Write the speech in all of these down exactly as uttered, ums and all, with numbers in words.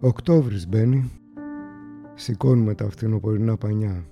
Οκτώβρης μπαίνει, σηκώνουμε τα φθινοπορεινά πανιά.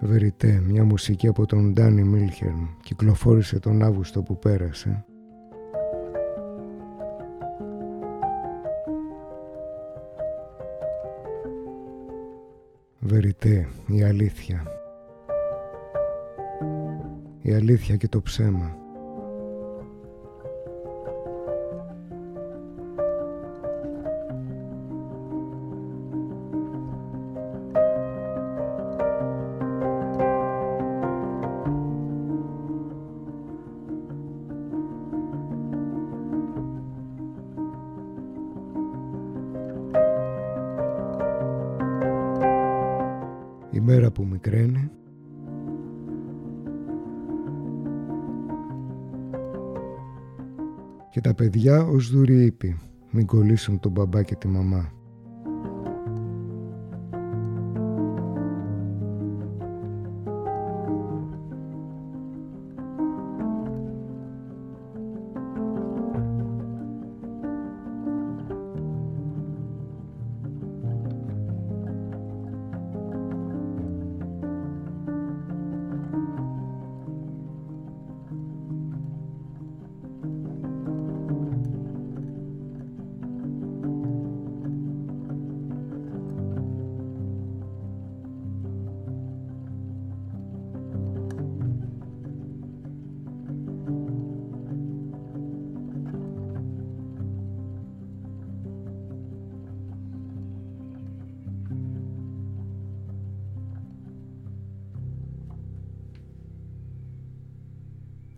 Βεριτέ, μια μουσική από τον Ντάνι Μίλχερμ, κυκλοφόρησε τον Αύγουστο που πέρασε. Βεριτέ, η αλήθεια. Η αλήθεια και το ψέμα. Παιδιά ως δουρύπη, μην κολλήσουν τον μπαμπά και τη μαμά.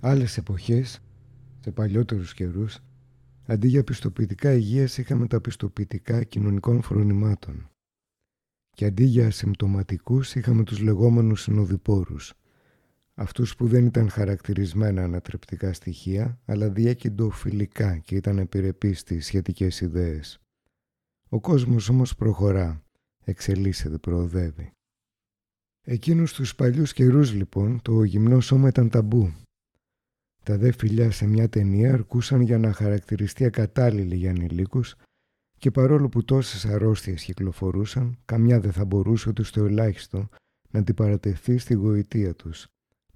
Άλλες εποχές, σε παλιότερους καιρούς, αντί για πιστοποιητικά υγείας είχαμε τα πιστοποιητικά κοινωνικών φρονημάτων και αντί για ασυμπτωματικούς είχαμε τους λεγόμενους συνοδοιπόρους, αυτούς που δεν ήταν χαρακτηρισμένα ανατρεπτικά στοιχεία, αλλά διέκυντοφιλικά και ήταν επιρρεπείς στις σχετικές ιδέες. Ο κόσμος όμως προχωρά, εξελίσσεται, προοδεύει. Εκείνους τους παλιούς καιρούς λοιπόν το γυμνό σώμα ήταν ταμπού. Τα δε φιλιά σε μια ταινία αρκούσαν για να χαρακτηριστεί ακατάλληλη για ανηλίκους και παρόλο που τόσες αρρώστιες κυκλοφορούσαν, καμιά δεν θα μπορούσε ούτε στο ελάχιστο να την παρατεθεί στη γοητεία τους,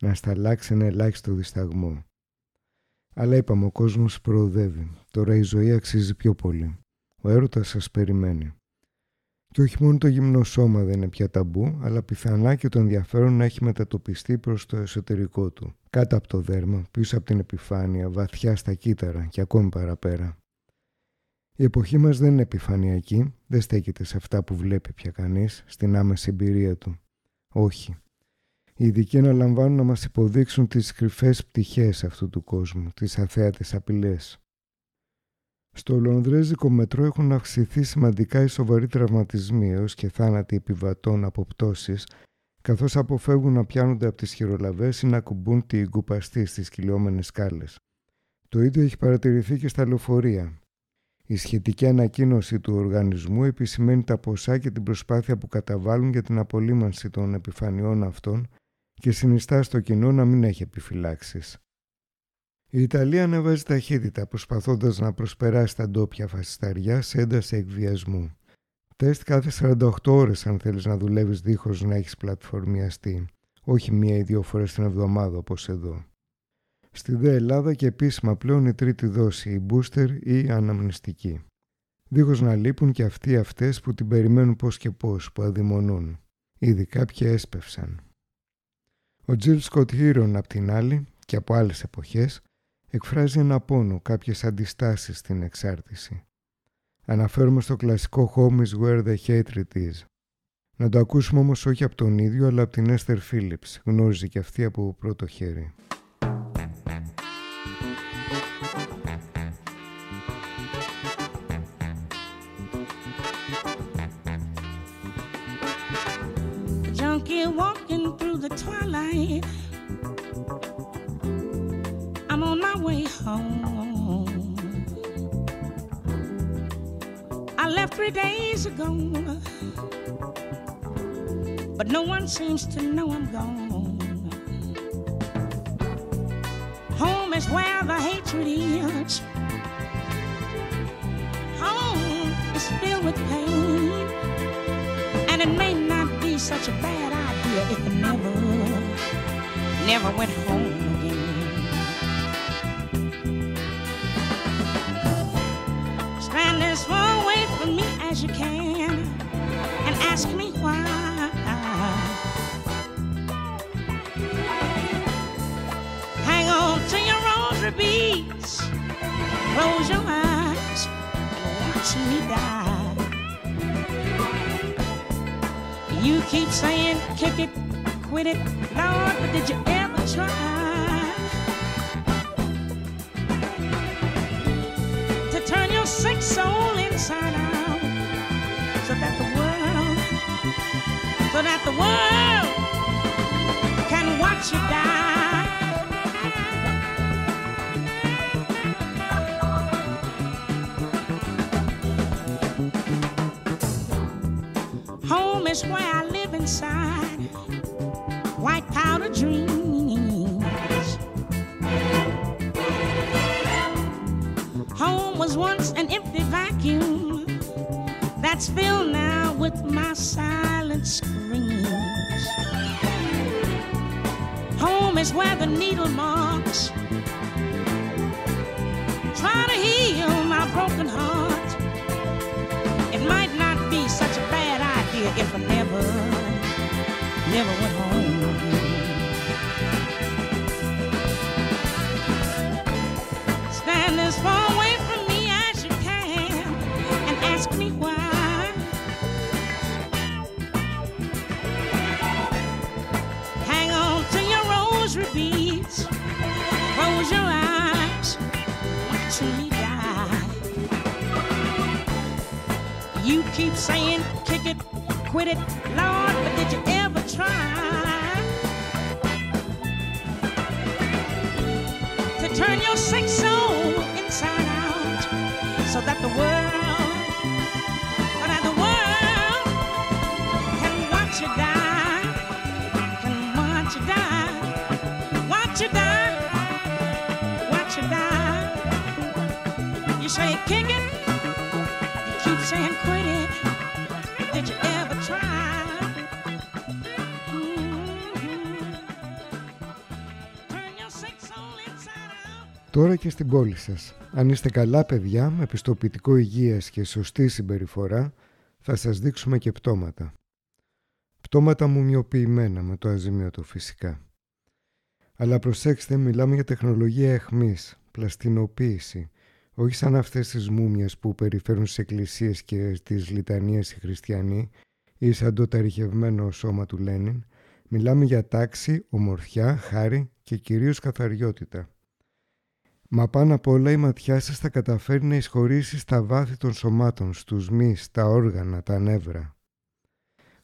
να σταλάξει ένα ελάχιστο δισταγμό. Αλλά είπαμε, ο κόσμος προοδεύει. Τώρα η ζωή αξίζει πιο πολύ. Ο έρωτας σας περιμένει. Και όχι μόνο το γυμνό σώμα δεν είναι πια ταμπού, αλλά πιθανά και το ενδιαφέρον να έχει μετατοπιστεί προς το εσωτερικό του. Κάτω από το δέρμα, πίσω από την επιφάνεια, βαθιά στα κύτταρα και ακόμη παραπέρα. Η εποχή μας δεν είναι επιφανειακή, δεν στέκεται σε αυτά που βλέπει πια κανείς, στην άμεση εμπειρία του. Όχι. Οι ειδικοί αναλαμβάνουν να μας υποδείξουν τις κρυφές πτυχές αυτού του κόσμου, τις αθέατες απειλές. Στο λονδρέζικο μετρό έχουν αυξηθεί σημαντικά οι σοβαροί τραυματισμοί έως και θάνατοι επιβατών από πτώσεις, καθώς αποφεύγουν να πιάνονται από τις χειρολαβές ή να κουμπούν τη γκουπαστή στις κυλιόμενες σκάλες. Το ίδιο έχει παρατηρηθεί και στα λεωφορεία. Η σχετική ανακοίνωση του οργανισμού επισημαίνει τα ποσά και την προσπάθεια που καταβάλουν για την απολύμανση των επιφανειών αυτών και συνιστά στο κοινό να μην έχει επιφυλάξεις. Η Ιταλία ανεβάζει ταχύτητα προσπαθώντας να προσπεράσει τα ντόπια φασισταριά σε ένταση εκβιασμού. Τεστ κάθε σαράντα οκτώ ώρες αν θέλεις να δουλεύεις δίχως να έχεις πλατφορμιαστεί, όχι μία ή δύο φορές την εβδομάδα όπως εδώ. Στη δε Ελλάδα και επίσημα πλέον η τρίτη δόση, η booster ή αναμνηστική. Δίχως να λείπουν και αυτοί αυτές που την περιμένουν πώς και πώς, που αδειμονούν. Ήδη κάποιοι έσπευσαν. Ο Τζίλ Σκοτ-Χίρον απ' την άλλη και από άλλες εποχές εκφράζει ένα πόνο, κάποιες αντιστάσεις στην εξάρτηση. Αναφέρομαι στο κλασικό «Home is where the hatred is». Να το ακούσουμε όμως όχι από τον ίδιο, αλλά από την Έστερ Φίλιππς, γνώριζε και αυτή από πρώτο χέρι. Walking through the twilight, I'm on my way home. I left three days ago, but no one seems to know I'm gone. Home is where the hatred is. Home is filled with pain, and it may not be such a bad idea if I never, never went home again. Stand as far away from me as you can and ask me why. Hang on to your rosary beads, close your eyes and watch me die. You keep saying, kick it, quit it, Lord, but did you ever try to turn your sick soul inside out so that the world, so that the world can watch you die? Home is where I live inside, white powder dreams. Home was once an empty vacuum that's filled now with my silent screams. Home is where the needle marks try to heal my broken heart. It might not be such a bad idea if I never never went home again. Stand as far away from me as you can and ask me why. Hang on to your rosary beads, close your eyes, watch me die. You keep saying, kick it, quit it, Lord, but did you ever try to turn your sick soul inside out so that the world, so that the world can watch you die, can watch you die, watch you die, watch you die. You say kick it, you keep saying quit it, did you ever try? Τώρα και στην πόλη σας. Αν είστε καλά παιδιά, με πιστοποιητικό υγείας και σωστή συμπεριφορά, θα σας δείξουμε και πτώματα. Πτώματα μουμιοποιημένα με το αζημίωτο φυσικά. Αλλά προσέξτε, μιλάμε για τεχνολογία αιχμής, πλαστινοποίηση, όχι σαν αυτές τις μούμιες που περιφέρουν στις εκκλησίες και στις λιτανίες οι χριστιανοί ή σαν το ταριχευμένο σώμα του Λένιν. Μιλάμε για τάξη, ομορφιά, χάρη και κυρίως καθαριότητα. Μα πάνω απ' όλα η ματιά σας θα καταφέρει να εισχωρήσει στα βάθη των σωμάτων, στους μυς, τα όργανα, τα νεύρα.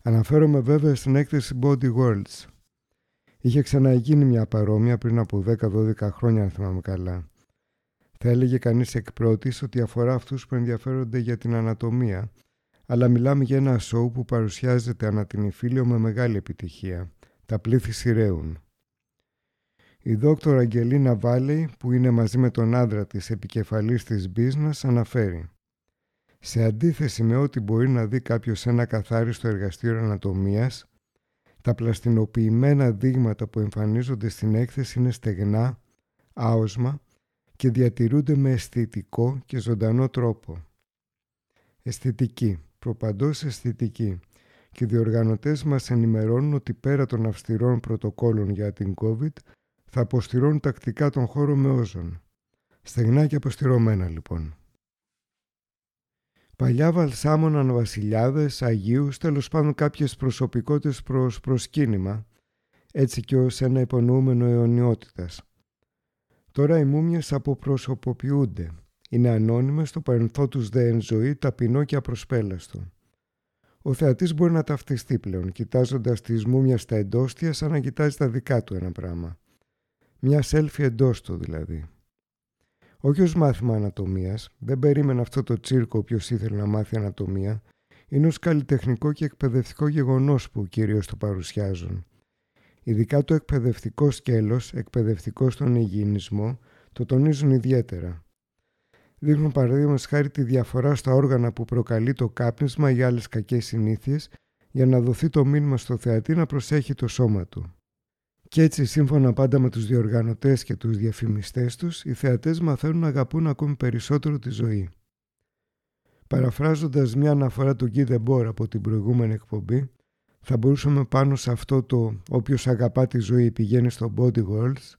Αναφέρομαι βέβαια στην έκθεση Body Worlds. Είχε ξαναγίνει μια παρόμοια πριν από δέκα με δώδεκα χρόνια, αν θυμάμαι καλά. Θα έλεγε κανείς εκ πρώτης ότι αφορά αυτούς που ενδιαφέρονται για την ανατομία, αλλά μιλάμε για ένα σοου που παρουσιάζεται ανά την υφήλιο με μεγάλη επιτυχία, Τα πλήθη σειραίουν. Η δόκτωρα Αγγελίνα Βάλη, που είναι μαζί με τον άντρα της επικεφαλής της business, αναφέρει: «Σε αντίθεση με ό,τι μπορεί να δει κάποιος σε ένα καθάριστο εργαστήριο ανατομίας, τα πλαστινοποιημένα δείγματα που εμφανίζονται στην έκθεση είναι στεγνά, άοσμα και διατηρούνται με αισθητικό και ζωντανό τρόπο». Αισθητική, προπαντός αισθητική, και οι διοργανωτές μας ενημερώνουν ότι πέρα των αυστηρών πρωτοκόλων για την COVID θα αποστηρώνουν τακτικά τον χώρο με όζον. Στεγνά και αποστηρωμένα λοιπόν. Παλιά βαλσάμωναν βασιλιάδες, αγίους, τέλος πάντων κάποιες προσωπικότητες προς προσκύνημα, έτσι και ως ένα υπονοούμενο αιωνιότητας. Τώρα οι μούμιες αποπροσωποποιούνται. Είναι ανώνυμες, το παρελθόν τους δε εν ζωή, ταπεινό και απροσπέλαστο. Ο θεατής μπορεί να ταυτιστεί πλέον, κοιτάζοντας τις μούμιας στα εντόστια σαν να κοιτάζει τα δικά του ένα πράγμα. Μια selfie εντός του δηλαδή. Όχι ως μάθημα ανατομίας, δεν περίμενε αυτό το τσίρκο όποιος ήθελε να μάθει ανατομία, είναι ως καλλιτεχνικό και εκπαιδευτικό γεγονός που κυρίως το παρουσιάζουν. Ειδικά το εκπαιδευτικό σκέλος, εκπαιδευτικό στον υγιεινισμό, το τονίζουν ιδιαίτερα. Δείχνουν παραδείγματος χάρη τη διαφορά στα όργανα που προκαλεί το κάπνισμα ή άλλες κακές συνήθειες, για να δοθεί το μήνυμα στο θεατή να προσέχει το σώμα του. Κι έτσι, σύμφωνα πάντα με τους διοργανωτές και τους διαφημιστές τους, οι θεατές μαθαίνουν να αγαπούν ακόμη περισσότερο τη ζωή. Παραφράζοντας μια αναφορά του Γκίντεμπορ από την προηγούμενη εκπομπή, θα μπορούσαμε πάνω σε αυτό το «όποιος αγαπά τη ζωή πηγαίνει στο Body Worlds»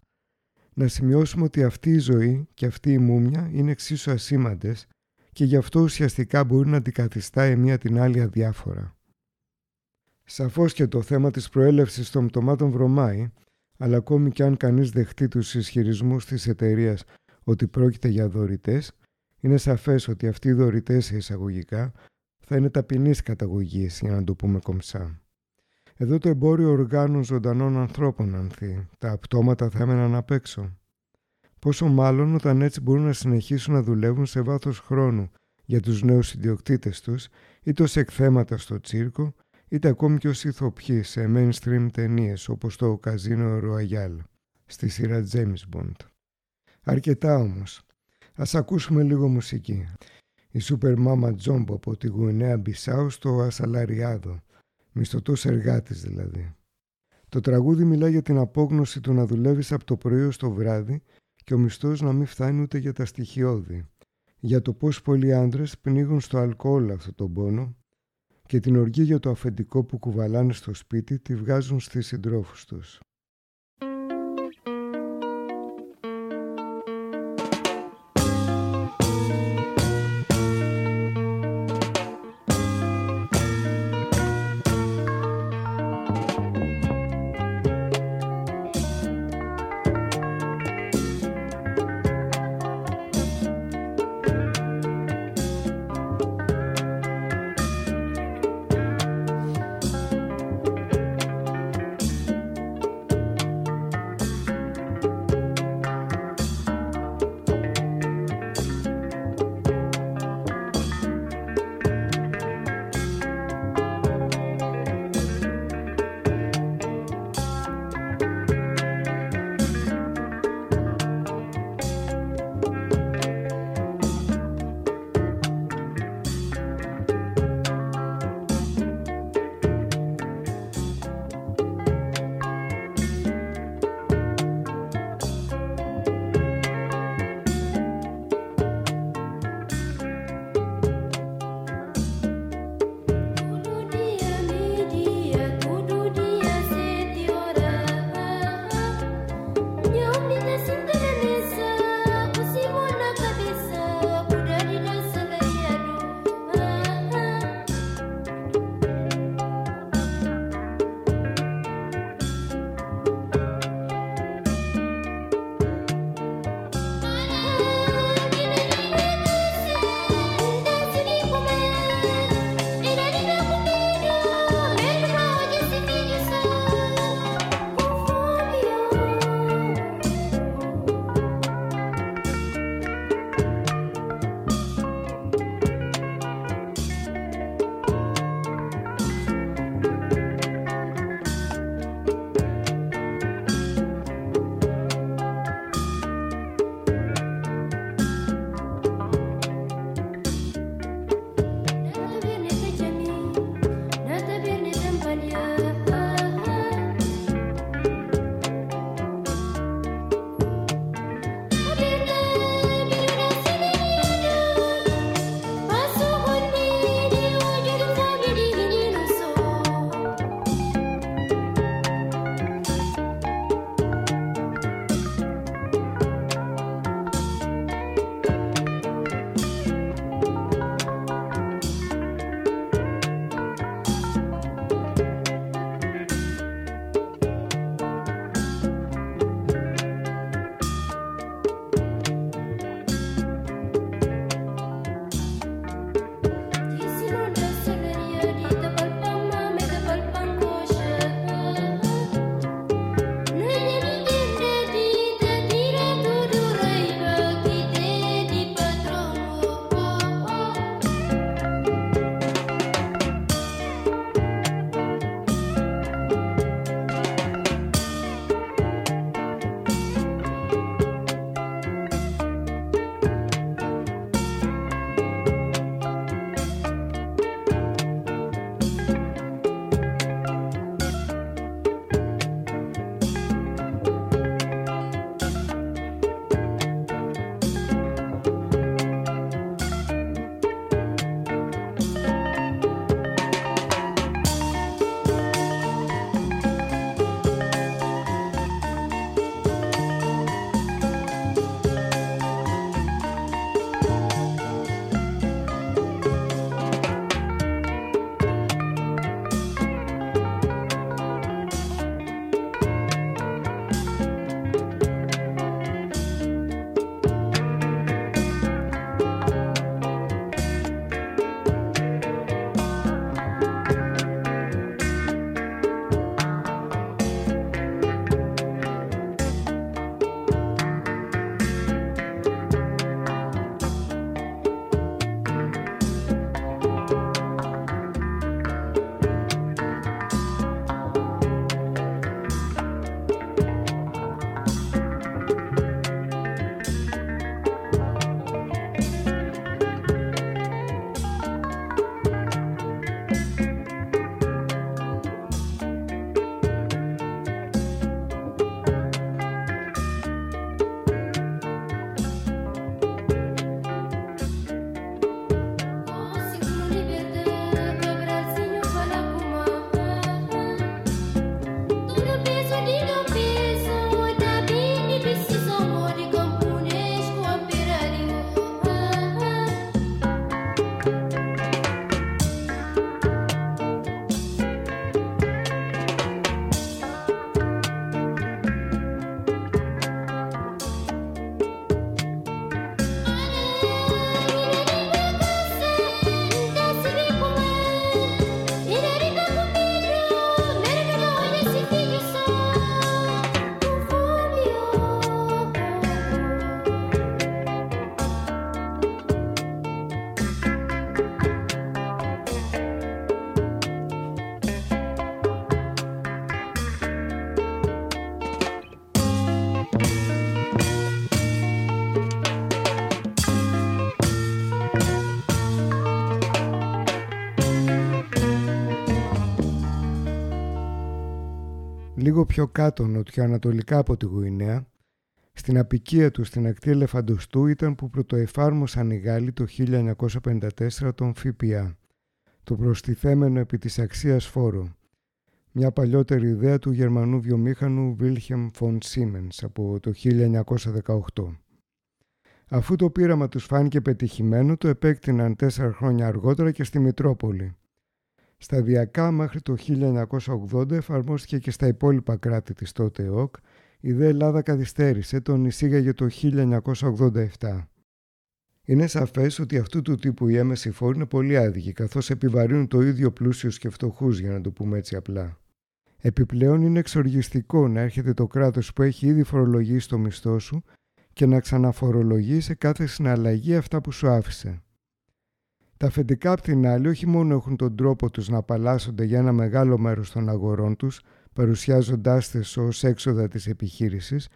να σημειώσουμε ότι αυτή η ζωή και αυτή η μούμια είναι εξίσου ασήμαντες και γι' αυτό ουσιαστικά μπορεί να αντικαθιστά η μία την άλλη αδιάφορα. Σαφώς και το θέμα της προέλευσης των πτωμάτων βρωμάει, αλλά ακόμη και αν κανείς δεχτεί τους ισχυρισμούς της εταιρείας ότι πρόκειται για δωρητές, είναι σαφές ότι αυτοί οι δωρητές εισαγωγικά θα είναι ταπεινής καταγωγής, για να το πούμε κομψά. Εδώ το εμπόριο οργάνων ζωντανών ανθρώπων ανθεί, τα πτώματα θα έμεναν απ' έξω. Πόσο μάλλον όταν έτσι μπορούν να συνεχίσουν να δουλεύουν σε βάθος χρόνου για τους νέους ιδιοκτήτες τους, είτε ως εκθέματα στο τσίρκο, είτε ακόμη και ως ηθοποιοί σε mainstream ταινίες όπως το Καζίνο Ροαγιάλ στη σειρά James Bond. Αρκετά όμως. Ας ακούσουμε λίγο μουσική. Η Super Mama Jombo από τη Γουινέα Μπισάου στο Ασαλαριάδο, μισθωτός εργάτης δηλαδή. Το τραγούδι μιλά για την απόγνωση του να δουλεύεις από το πρωί ως το βράδυ και ο μισθός να μην φτάνει ούτε για τα στοιχειώδη. Για το πώς πολλοί άντρες πνίγουν στο αλκοόλ αυτόν τον πόνο και την οργή για το αφεντικό που κουβαλάνε στο σπίτι τη βγάζουν στις συντρόφους τους. λίγο πιο κάτω νοτιοανατολικά από τη Γουινέα, στην απικία του στην ακτή Ελεφαντοστού ήταν που πρωτοεφάρμοσαν οι Γάλλοι το χίλια εννιακόσια πενήντα τέσσερα τον Φ Π Α, το προστιθέμενο επί της αξίας φόρο, μια παλιότερη ιδέα του Γερμανού βιομήχανου Βίλχεμ Φον Σίμενς από το χίλια εννιακόσια δεκαοκτώ. Αφού το πείραμα τους φάνηκε πετυχημένο, το επέκτηναν τέσσερα χρόνια αργότερα και στη Μητρόπολη. Σταδιακά μέχρι το χίλια εννιακόσια ογδόντα εφαρμόστηκε και στα υπόλοιπα κράτη της τότε ΕΟΚ, η δε Ελλάδα καθυστέρησε, τον εισήγαγε το χίλια εννιακόσια ογδόντα επτά. Είναι σαφές ότι αυτού του τύπου οι έμεσοι φόροι είναι πολύ άδικοι, καθώς επιβαρύνουν το ίδιο πλούσιους και φτωχούς, για να το πούμε έτσι απλά. Επιπλέον είναι εξοργιστικό να έρχεται το κράτος που έχει ήδη φορολογήσει το μισθό σου και να ξαναφορολογεί σε κάθε συναλλαγή αυτά που σου άφησε. Τα αφεντικά, απ' την άλλη, όχι μόνο έχουν τον τρόπο τους να απαλλάσσονται για ένα μεγάλο μέρος των αγορών τους, παρουσιάζοντάς τις ως έξοδα της επιχείρησης,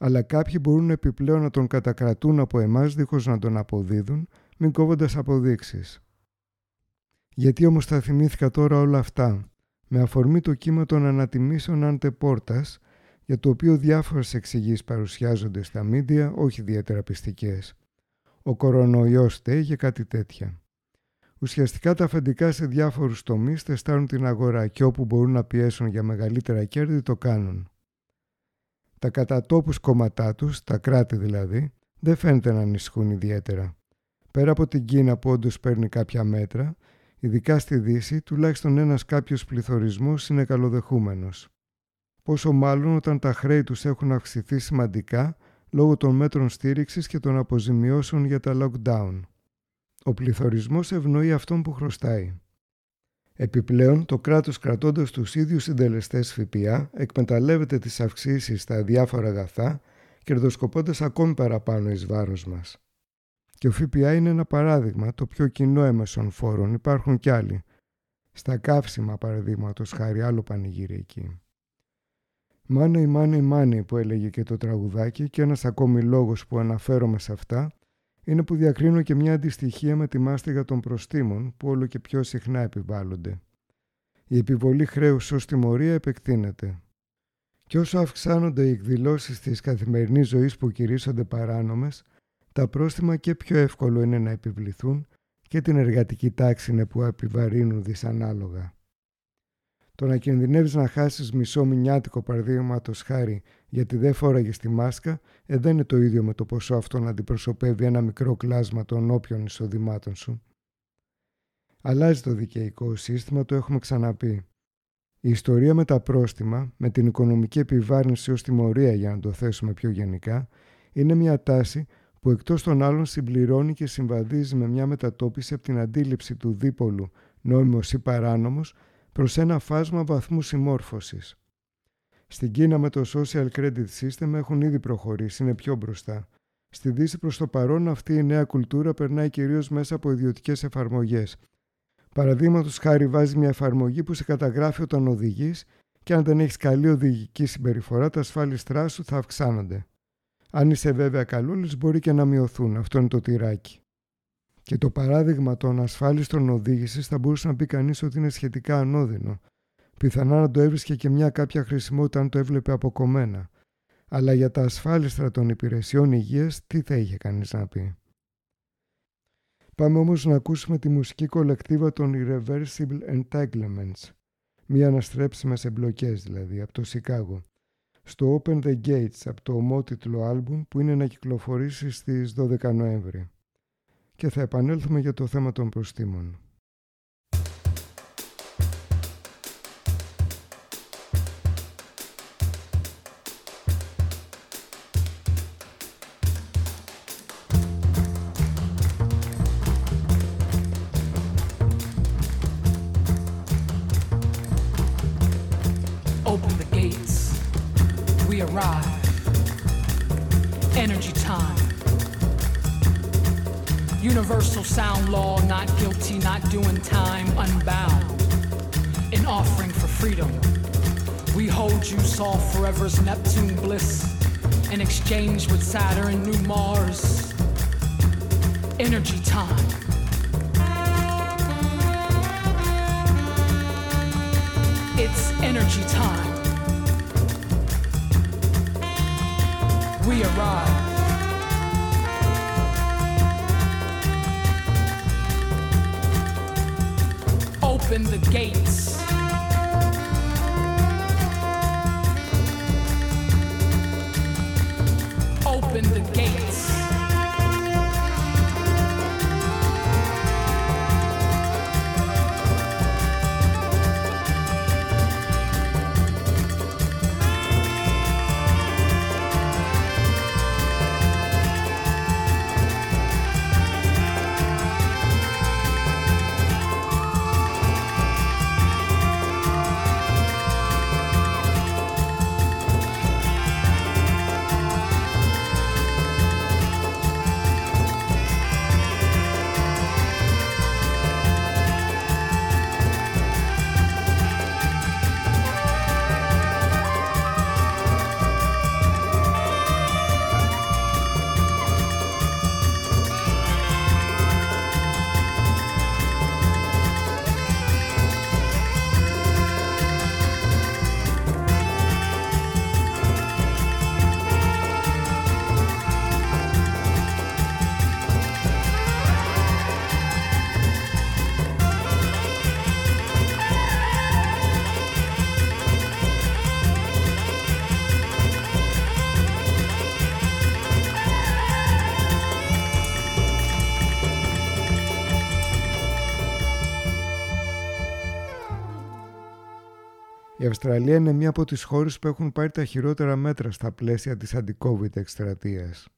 αλλά κάποιοι μπορούν επιπλέον να τον κατακρατούν από εμάς δίχως να τον αποδίδουν, μην κόβοντας αποδείξεις. Γιατί όμως τα θυμήθηκα τώρα όλα αυτά, με αφορμή το κύμα των ανατιμήσεων άντε πόρτας, για το οποίο διάφορες εξηγήσεις παρουσιάζονται στα μίντια, όχι ιδιαίτερα πιστικές. Ο κορονοϊός στέγε κάτι τέτοια. Ουσιαστικά τα αφεντικά σε διάφορους τομείς τεστάρουν την αγορά και όπου μπορούν να πιέσουν για μεγαλύτερα κέρδη το κάνουν. Τα κατατόπους κόμματά τους, τα κράτη δηλαδή, δεν φαίνεται να ανησυχούν ιδιαίτερα. Πέρα από την Κίνα που όντως παίρνει κάποια μέτρα, ειδικά στη Δύση, τουλάχιστον ένας κάποιος πληθωρισμός είναι καλοδεχούμενος. Πόσο μάλλον όταν τα χρέη τους έχουν αυξηθεί σημαντικά λόγω των μέτρων στήριξης και των αποζημιώσεων για τα lockdown. Ο πληθωρισμός ευνοεί αυτόν που χρωστάει. Επιπλέον, το κράτος κρατώντας τους ίδιους συντελεστές Φ Π Α εκμεταλλεύεται τις αυξήσεις στα διάφορα αγαθά, κερδοσκοπώντας ακόμη παραπάνω εις βάρος μας. Και ο Φ Π Α είναι ένα παράδειγμα, το πιο κοινό έμεσων φόρων, υπάρχουν κι άλλοι. Στα καύσιμα, παραδείγματος χάρη, άλλο πανηγύρι εκεί. Money, money, money που έλεγε και το τραγουδάκι, και ένας ακόμη λόγος που αναφέρομαι σε αυτά είναι που διακρίνω και μια αντιστοιχία με τη μάστιγα των προστίμων που όλο και πιο συχνά επιβάλλονται. Η επιβολή χρέους ως τιμωρία επεκτείνεται. Και όσο αυξάνονται οι εκδηλώσεις της καθημερινής ζωής που κηρύσσονται παράνομες, τα πρόστιμα και πιο εύκολο είναι να επιβληθούν και την εργατική τάξη είναι που επιβαρύνουν δυσανάλογα. Το να κινδυνεύεις να χάσεις μισό μηνιάτικο, παραδείγματος χάρη, γιατί δεν φόραγες τη μάσκα, ε, δεν είναι το ίδιο με το ποσό αυτό να αντιπροσωπεύει ένα μικρό κλάσμα των όποιων εισοδημάτων σου. Αλλάζει το δικαιικό σύστημα, το έχουμε ξαναπεί. Η ιστορία με τα πρόστιμα, με την οικονομική επιβάρυνση ως τιμωρία, για να το θέσουμε πιο γενικά, είναι μια τάση που εκτός των άλλων συμπληρώνει και συμβαδίζει με μια μετατόπιση από την αντίληψη του δίπολου νόμιμος ή παράνομος προς ένα φάσμα βαθμού συμμόρφωσης. Στην Κίνα με το social credit system έχουν ήδη προχωρήσει, είναι πιο μπροστά. Στη Δύση προς το παρόν αυτή η νέα κουλτούρα περνάει κυρίως μέσα από ιδιωτικές εφαρμογές. Παραδείγματος χάρη βάζει μια εφαρμογή που σε καταγράφει όταν οδηγείς και αν δεν έχεις καλή οδηγική συμπεριφορά τα ασφάλιστρά σου θα αυξάνονται. Αν είσαι βέβαια καλούλης μπορεί και να μειωθούν, αυτό είναι το τυράκι. Και το παράδειγμα των ασφάλιστρων οδήγησης θα μπορούσε να πει κανείς ότι είναι σχετικά ανώδυνο. Πιθανά να το έβρισκε και μια κάποια χρησιμότητα αν το έβλεπε αποκομμένα. Αλλά για τα ασφάλιστρα των υπηρεσιών υγείας τι θα είχε κανείς να πει. Πάμε όμως να ακούσουμε τη μουσική κολεκτίβα των Irreversible Entanglements. Μη αναστρέψιμες εμπλοκές δηλαδή, από το Σικάγο. Στο Open the Gates, από το ομότιτλο άλμπουμ που είναι να κυκλοφορήσει στις δώδεκα Νοέμβρη. Και θα επανέλθουμε για το θέμα των προστίμων. Open the gates, we arrive. Energy time. Universal sound law, not guilty, not doing time, unbound. An offering for freedom. We hold you, Sol forever's Neptune bliss. In exchange with Saturn, new Mars. Energy time. It's energy time. be a ride. Open the gates. Open the gates. Η Αυστραλία είναι μία από τις χώρες που έχουν πάρει τα χειρότερα μέτρα στα πλαίσια της αντι-COVID εκστρατείας.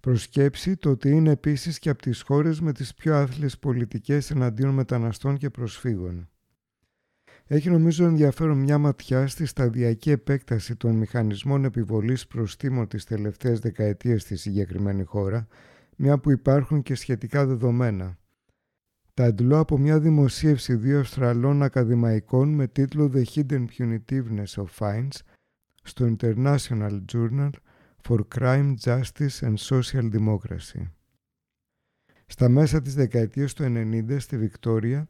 Προσκέψει το ότι είναι επίσης και από τις χώρες με τις πιο άθλιες πολιτικές εναντίον μεταναστών και προσφύγων. Έχει νομίζω ενδιαφέρον μια ματιά στη σταδιακή επέκταση των μηχανισμών επιβολής προστίμων τις τελευταίες δεκαετίες στη συγκεκριμένη χώρα, μια που υπάρχουν και σχετικά δεδομένα. Τα αντλώ από μια δημοσίευση δύο Αυστραλών ακαδημαϊκών με τίτλο «The Hidden Punitiveness of Fines» στο International Journal for Crime, Justice and Social Democracy. Στα μέσα της δεκαετίας του ενενήντα στη Βικτόρια,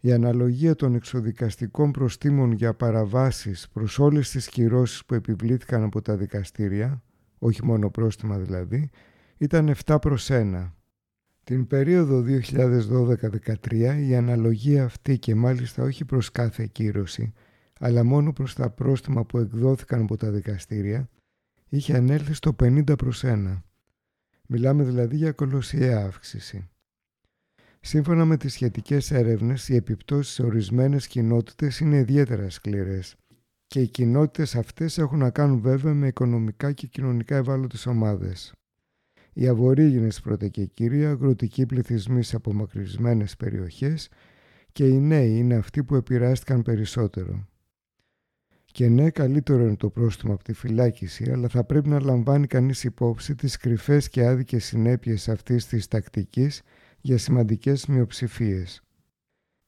η αναλογία των εξοδικαστικών προστίμων για παραβάσεις προς όλες τις κυρώσεις που επιβλήθηκαν από τα δικαστήρια, όχι μόνο πρόστιμα δηλαδή, ήταν επτά προς ένα. Την περίοδο δύο χιλιάδες δώδεκα δεκατρία η αναλογία αυτή, και μάλιστα όχι προς κάθε κύρωση, αλλά μόνο προς τα πρόστιμα που εκδόθηκαν από τα δικαστήρια, είχε ανέλθει στο πενήντα προς ένα. Μιλάμε δηλαδή για κολοσιαία αύξηση. Σύμφωνα με τις σχετικές έρευνες, οι επιπτώσεις σε ορισμένες κοινότητες είναι ιδιαίτερα σκληρές και οι κοινότητες αυτές έχουν να κάνουν βέβαια με οικονομικά και κοινωνικά ευάλωτες ομάδες. Οι Αβορίγινες πρώτα και κύρια, αγροτικοί πληθυσμοί σε απομακρυσμένες περιοχές και οι νέοι είναι αυτοί που επηρεάστηκαν περισσότερο. Και ναι, καλύτερο είναι το πρόστιμο από τη φυλάκιση, αλλά θα πρέπει να λαμβάνει κανείς υπόψη τις κρυφές και άδικες συνέπειες αυτής της τακτικής για σημαντικές μειοψηφίες.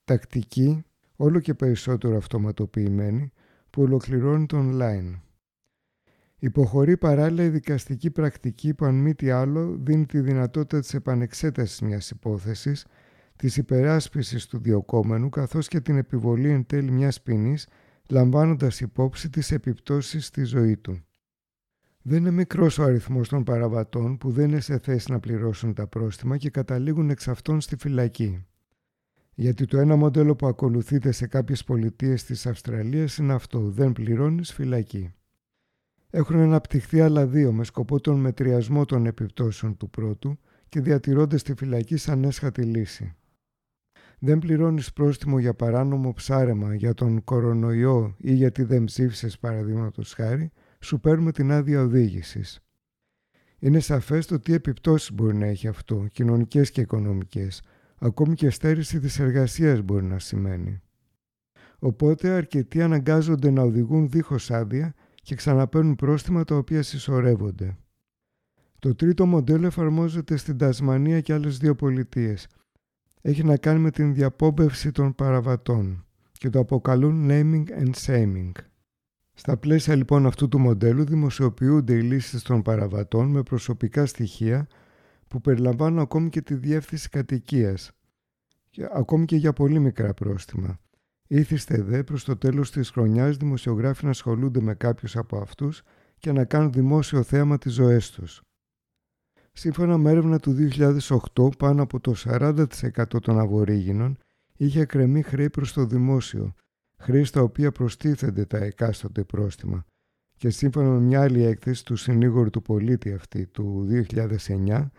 Τακτική, όλο και περισσότερο αυτοματοποιημένη, που ολοκληρώνει το online. Υποχωρεί παράλληλα η δικαστική πρακτική που αν μη τι άλλο δίνει τη δυνατότητα της επανεξέτασης μιας υπόθεσης, της υπεράσπισης του διωκόμενου καθώς και την επιβολή εν τέλει μιας ποινής, λαμβάνοντας υπόψη τις επιπτώσεις στη ζωή του. Δεν είναι μικρός ο αριθμός των παραβατών που δεν είναι σε θέση να πληρώσουν τα πρόστιμα και καταλήγουν εξ αυτών στη φυλακή. Γιατί το ένα μοντέλο που ακολουθείται σε κάποιες πολιτείες της Αυστραλίας είναι αυτό: δεν πληρώνεις, φυλακή. Έχουν αναπτυχθεί άλλα δύο με σκοπό τον μετριασμό των επιπτώσεων του πρώτου και διατηρώνται στη φυλακή σαν έσχατη λύση. Δεν πληρώνεις πρόστιμο για παράνομο ψάρεμα, για τον κορονοϊό ή γιατί δεν ψήφισες παραδείγματος χάρη, σου παίρνουμε την άδεια οδήγησης. Είναι σαφές το τι επιπτώσεις μπορεί να έχει αυτό, κοινωνικές και οικονομικές, ακόμη και στέρηση της εργασίας μπορεί να σημαίνει. Οπότε αρκετοί αναγκάζονται να οδηγούν δίχως άδεια και ξαναπαίρνουν πρόστιμα τα οποία συσσωρεύονται. Το τρίτο μοντέλο εφαρμόζεται στην Τασμανία και άλλες δύο πολιτείες. Έχει να κάνει με την διαπόμπευση των παραβατών και το αποκαλούν naming and shaming. Στα πλαίσια λοιπόν αυτού του μοντέλου δημοσιοποιούνται οι λίστες των παραβατών με προσωπικά στοιχεία που περιλαμβάνουν ακόμη και τη διεύθυνση κατοικίας, ακόμη και για πολύ μικρά πρόστιμα. Ήθιστε δε προς το τέλος της χρονιάς δημοσιογράφοι να ασχολούνται με κάποιους από αυτούς και να κάνουν δημόσιο θέαμα τις ζωές τους. Σύμφωνα με έρευνα του δύο χιλιάδες οκτώ, πάνω από το σαράντα τοις εκατό των Αβορίγινων είχε εκκρεμή χρέη προς το δημόσιο, χρέη στα οποία προστίθενται τα εκάστοτε πρόστιμα. Και σύμφωνα με μια άλλη έκθεση του συνήγορου του πολίτη αυτή του δύο χιλιάδες εννιά,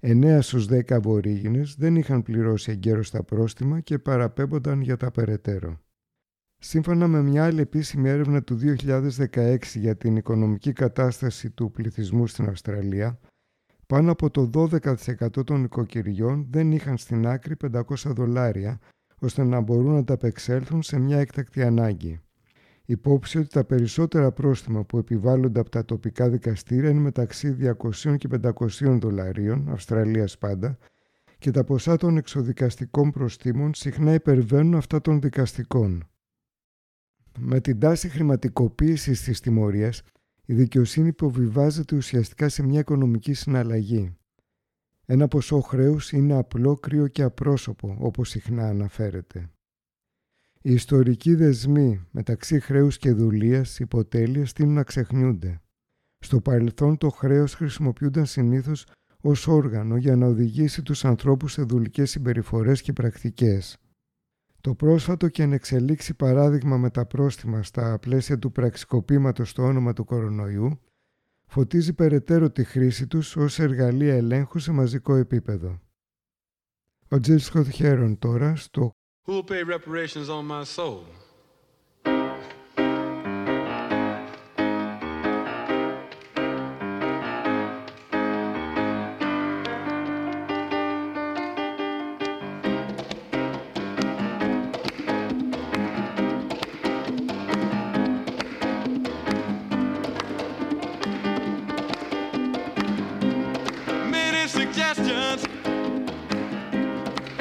εννέα στους δέκα Αβορίγινες δεν είχαν πληρώσει εγκαίρως τα πρόστιμα και παραπέμπονταν για τα περαιτέρω. Σύμφωνα με μια άλλη επίσημη έρευνα του δύο χιλιάδες δεκαέξι για την οικονομική κατάσταση του πληθυσμού στην Αυστραλία, πάνω από το δώδεκα τοις εκατό των οικοκυριών δεν είχαν στην άκρη πεντακόσια δολάρια, ώστε να μπορούν να ανταπεξέλθουν σε μια έκτακτη ανάγκη. Υπόψη ότι τα περισσότερα πρόστιμα που επιβάλλονται από τα τοπικά δικαστήρια είναι μεταξύ διακόσια και πεντακόσια δολαρίων, Αυστραλίας πάντα, και τα ποσά των εξοδικαστικών προστίμων συχνά υπερβαίνουν αυτά των δικαστικών. Με την τάση χρηματικοποίησης της τιμωρίας, η δικαιοσύνη υποβιβάζεται ουσιαστικά σε μια οικονομική συναλλαγή. Ένα ποσό χρέους είναι απλό, κρύο και απρόσωπο, όπως συχνά αναφέρεται. Οι ιστορικοί δεσμοί μεταξύ χρέους και δουλείας, υποτέλειας, τείνουν να ξεχνιούνται. Στο παρελθόν το χρέος χρησιμοποιούνταν συνήθως ως όργανο για να οδηγήσει τους ανθρώπους σε δουλικές συμπεριφορές και πρακτικές. Το πρόσφατο και ενεξελίξει παράδειγμα με τα πρόστιμα στα πλαίσια του πραξικοπήματος στο όνομα του κορονοϊού φωτίζει περαιτέρω τη χρήση τους ως εργαλεία ελέγχου σε μαζικό επίπεδο. Ο Τζίλ Σκοτ-Χίρον τώρα στο Who will pay reparations on my soul? Many suggestions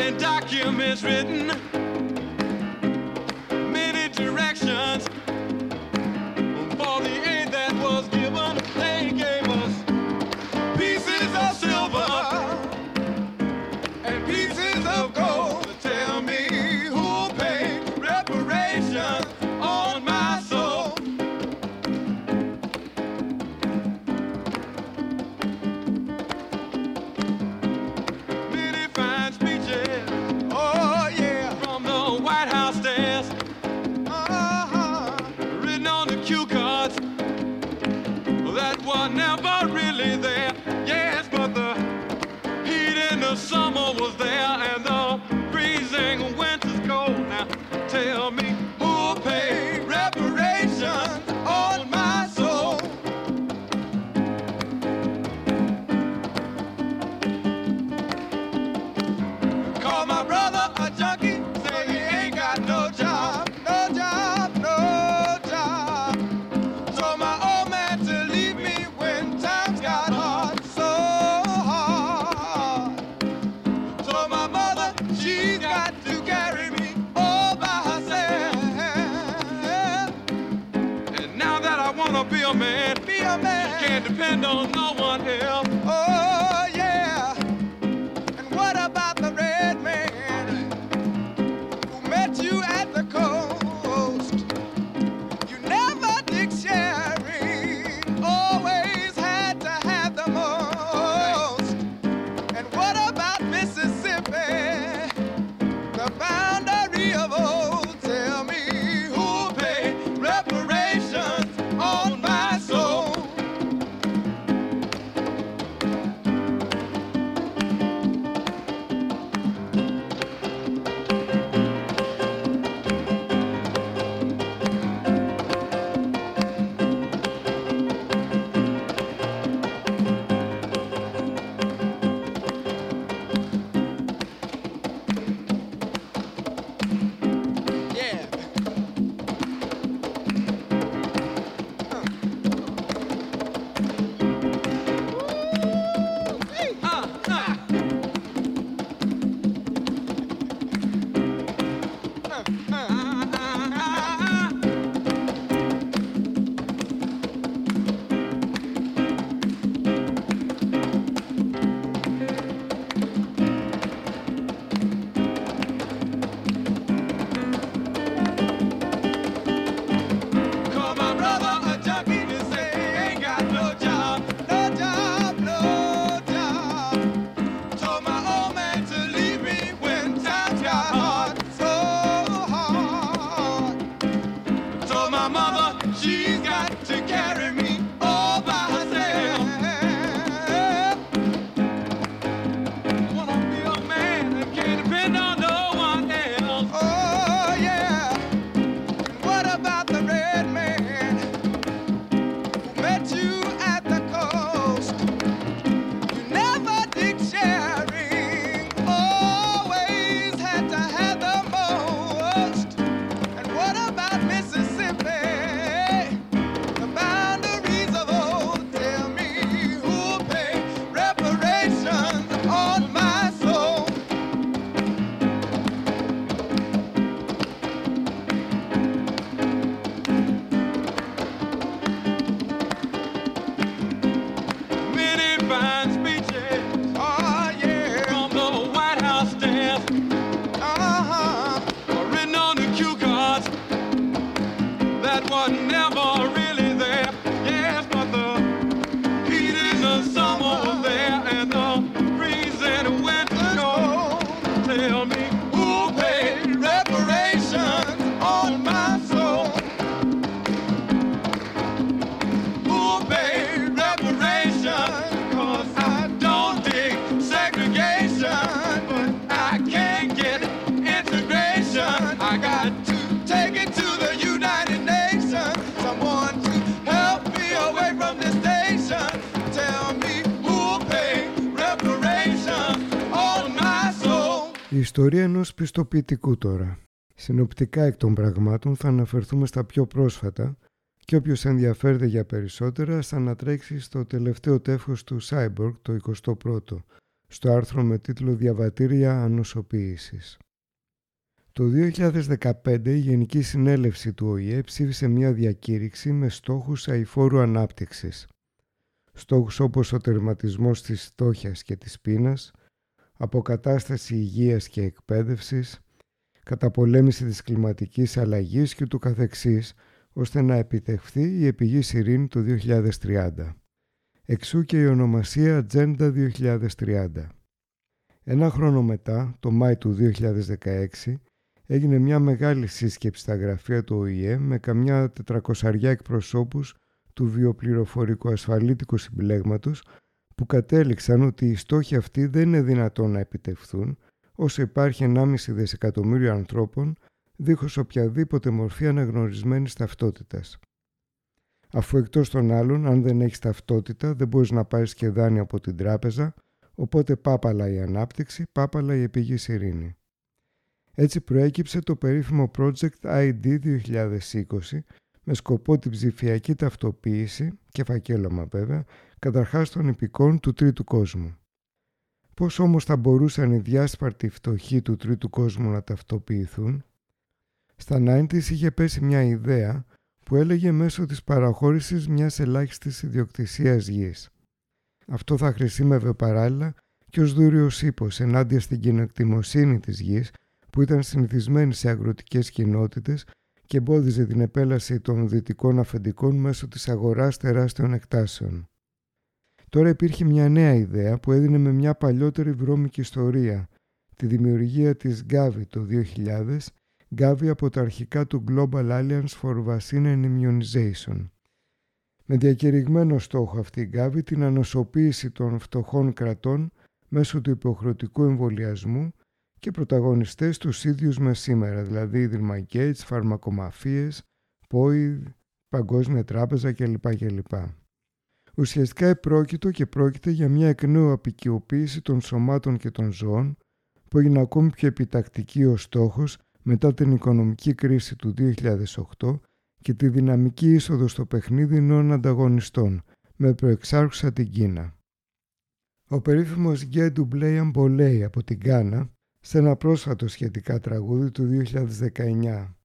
and documents written. Call my brother a junkie to say he ain't ιστορία ενός πιστοποιητικού τώρα. Συνοπτικά εκ των πραγμάτων θα αναφερθούμε στα πιο πρόσφατα και όποιος ενδιαφέρεται για περισσότερα θα ανατρέξει στο τελευταίο τεύχος του Cyborg το εικοστό πρώτο, στο άρθρο με τίτλο «Διαβατήρια ανοσοποίησης». Το δύο χιλιάδες δεκαπέντε η Γενική Συνέλευση του Ο Η Ε ψήφισε μια διακήρυξη με στόχους αειφόρου ανάπτυξης. Στόχους όπως ο τερματισμός της φτώχειας και της πείνας, αποκατάσταση υγείας και εκπαίδευσης, καταπολέμηση της κλιματικής αλλαγής και του καθεξής, ώστε να επιτευχθεί η επιγής ειρήνη το δύο χιλιάδες τριάντα. Εξού και η ονομασία Ατζέντα δύο χιλιάδες τριάντα. Ένα χρόνο μετά, το Μάη του δύο χιλιάδες δεκαέξι, έγινε μια μεγάλη σύσκεψη στα γραφεία του Ο Η Ε με καμιά τετρακοσαριά εκπροσώπους του βιοπληροφορικού ασφαλίτικου συμπλέγματος που κατέληξαν ότι οι στόχοι αυτοί δεν είναι δυνατόν να επιτευχθούν όσο υπάρχει ενάμιση δισεκατομμύριο ανθρώπων δίχως οποιαδήποτε μορφή αναγνωρισμένης ταυτότητας. Αφού εκτός των άλλων, αν δεν έχεις ταυτότητα, δεν μπορείς να πάρεις και δάνεια από την τράπεζα, οπότε πάπαλα η ανάπτυξη, πάπαλα η επιγής ειρήνη. Έτσι προέκυψε το περίφημο Project άι ντι δύο χιλιάδες είκοσι με σκοπό την ψηφιακή ταυτοποίηση, κεφακέλωμα βέβαια, καταρχάς των υπηκών του τρίτου κόσμου. Πώς όμως θα μπορούσαν οι διάσπαρτοι φτωχοί του τρίτου κόσμου να ταυτοποιηθούν? Στα ενενήντα είχε πέσει μια ιδέα που έλεγε μέσω της παραχώρησης μιας ελάχιστης ιδιοκτησίας γης. Αυτό θα χρησιμεύε παράλληλα και ως δούριος ύπος ενάντια στην κοινοκτημοσύνη της γης που ήταν συνηθισμένη σε αγροτικές κοινότητες και εμπόδιζε την επέλαση των δυτικών αφεντικών μέσω της αγοράς τεράστιων εκτάσεων. Τώρα υπήρχε μια νέα ιδέα που έδινε με μια παλιότερη βρώμικη ιστορία, τη δημιουργία της ΓΑΒΗ το δύο χιλιάδες, ΓΑΒΗ από τα αρχικά του Global Alliance for Vaccine and Immunization. Με διακηρυγμένο στόχο αυτή η ΓΑΒΗ την ανοσοποίηση των φτωχών κρατών μέσω του υποχρεωτικού εμβολιασμού και πρωταγωνιστές τους ίδιους με σήμερα, δηλαδή Ίδρυμα Gates, φαρμακομαφίες, ΠΟΗ, Παγκόσμια Τράπεζα κλπ. Ουσιαστικά επρόκειτο και πρόκειται για μια εκ νέου αποικιοποίηση των σωμάτων και των ζώων που έγινε ακόμη πιο επιτακτική ως στόχος μετά την οικονομική κρίση του δύο χιλιάδες οκτώ και τη δυναμική είσοδο στο παιχνίδι νέων ανταγωνιστών με προεξάρχουσα την Κίνα. Ο περίφημος Γκέντου Μπλέι Αμπολέι από την Γκάνα σε ένα πρόσφατο σχετικά τραγούδι του δύο χιλιάδες δεκαεννιά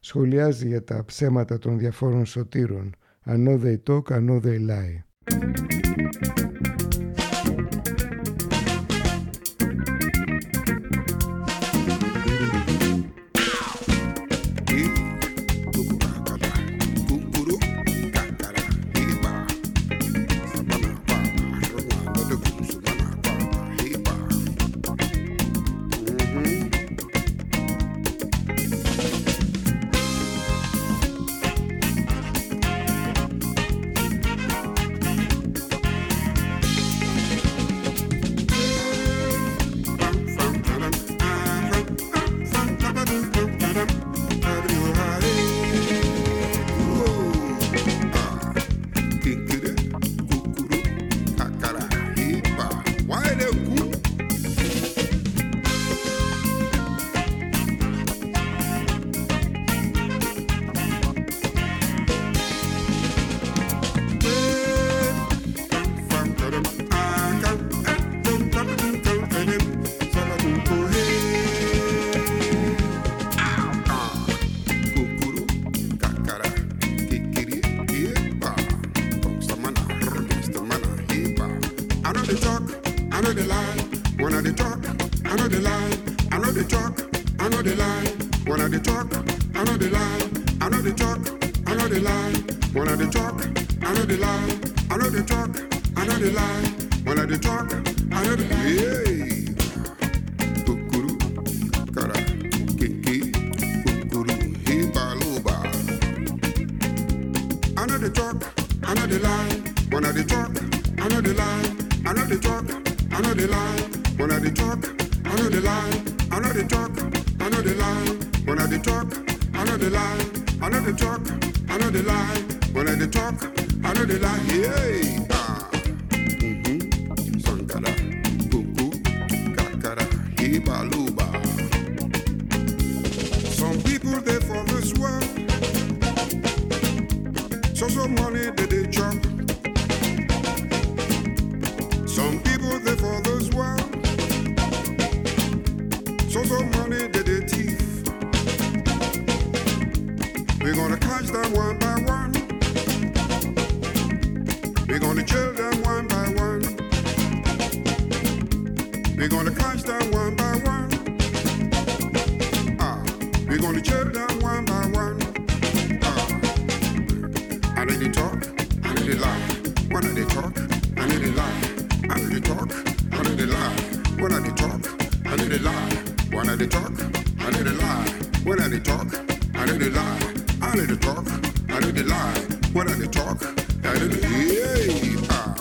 σχολιάζει για τα ψέματα των διαφόρων σωτήρων I know they talk, I know they lie. Baluba. money, they they jump. Some people they for those one. So so money, they they thief. We're gonna catch them one by one. We're gonna jail them one by one. We're gonna catch them one by one. Ah, we're gonna jail them one by one. I need to talk, I need to lie. When I need to talk, I need to lie. I need to talk, I need to lie. When I need to talk, I need to lie. When I need to talk, I need to lie. When I need to talk, I need to lie. I need to talk, I need to lie. When I need to talk, I need to lie. Ah,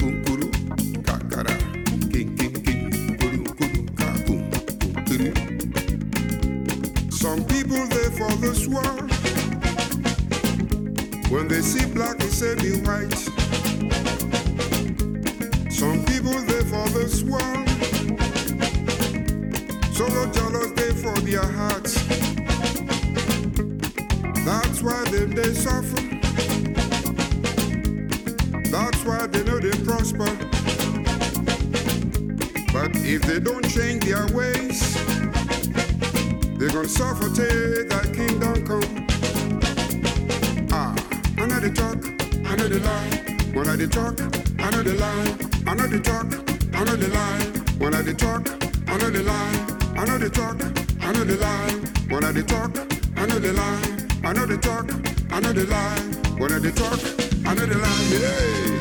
kunkuru kakara, king king king, kuru kuru kakum kunkuru. Some people they for this world. When they see black, they say be white. Some people they for this world, so no jealous they for their hearts. That's why them they suffer. That's why they know they prosper. But if they don't change their ways, they gonna suffer till that kingdom come. I know they talk, I know they lie. When I they talk, I know they lie. I know they talk, I know they lie. When I they talk, I know they lie. I know they talk, I know they lie. When I they talk, I know they lie. I know they talk, I know they lie. When I they talk, I know they lie. Yeah.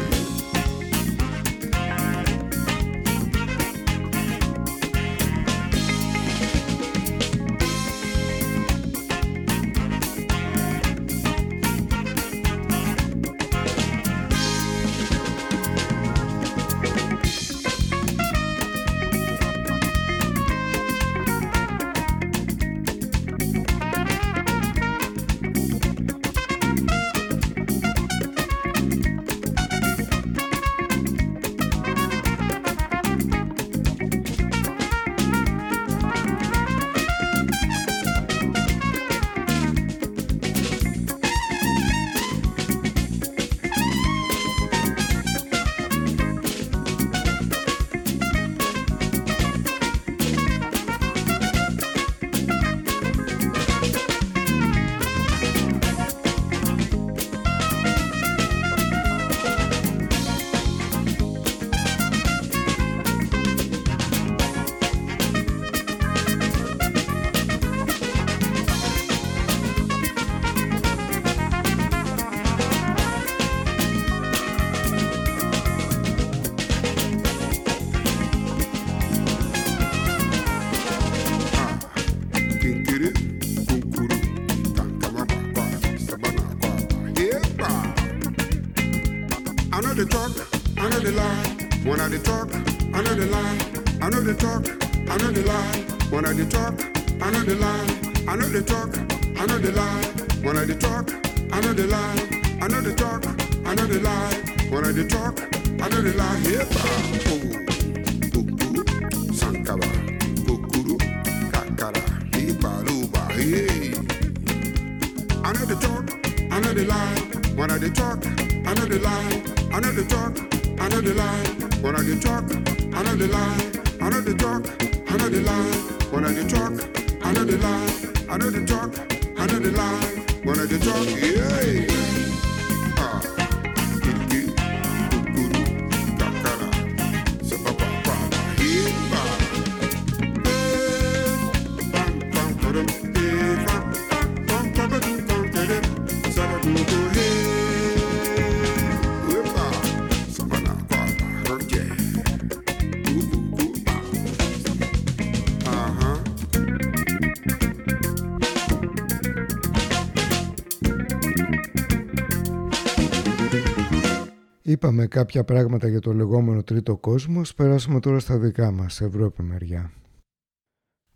Είπαμε κάποια πράγματα για το λεγόμενο τρίτο κόσμο, περάσουμε τώρα στα δικά μας, Ευρώπη μεριά.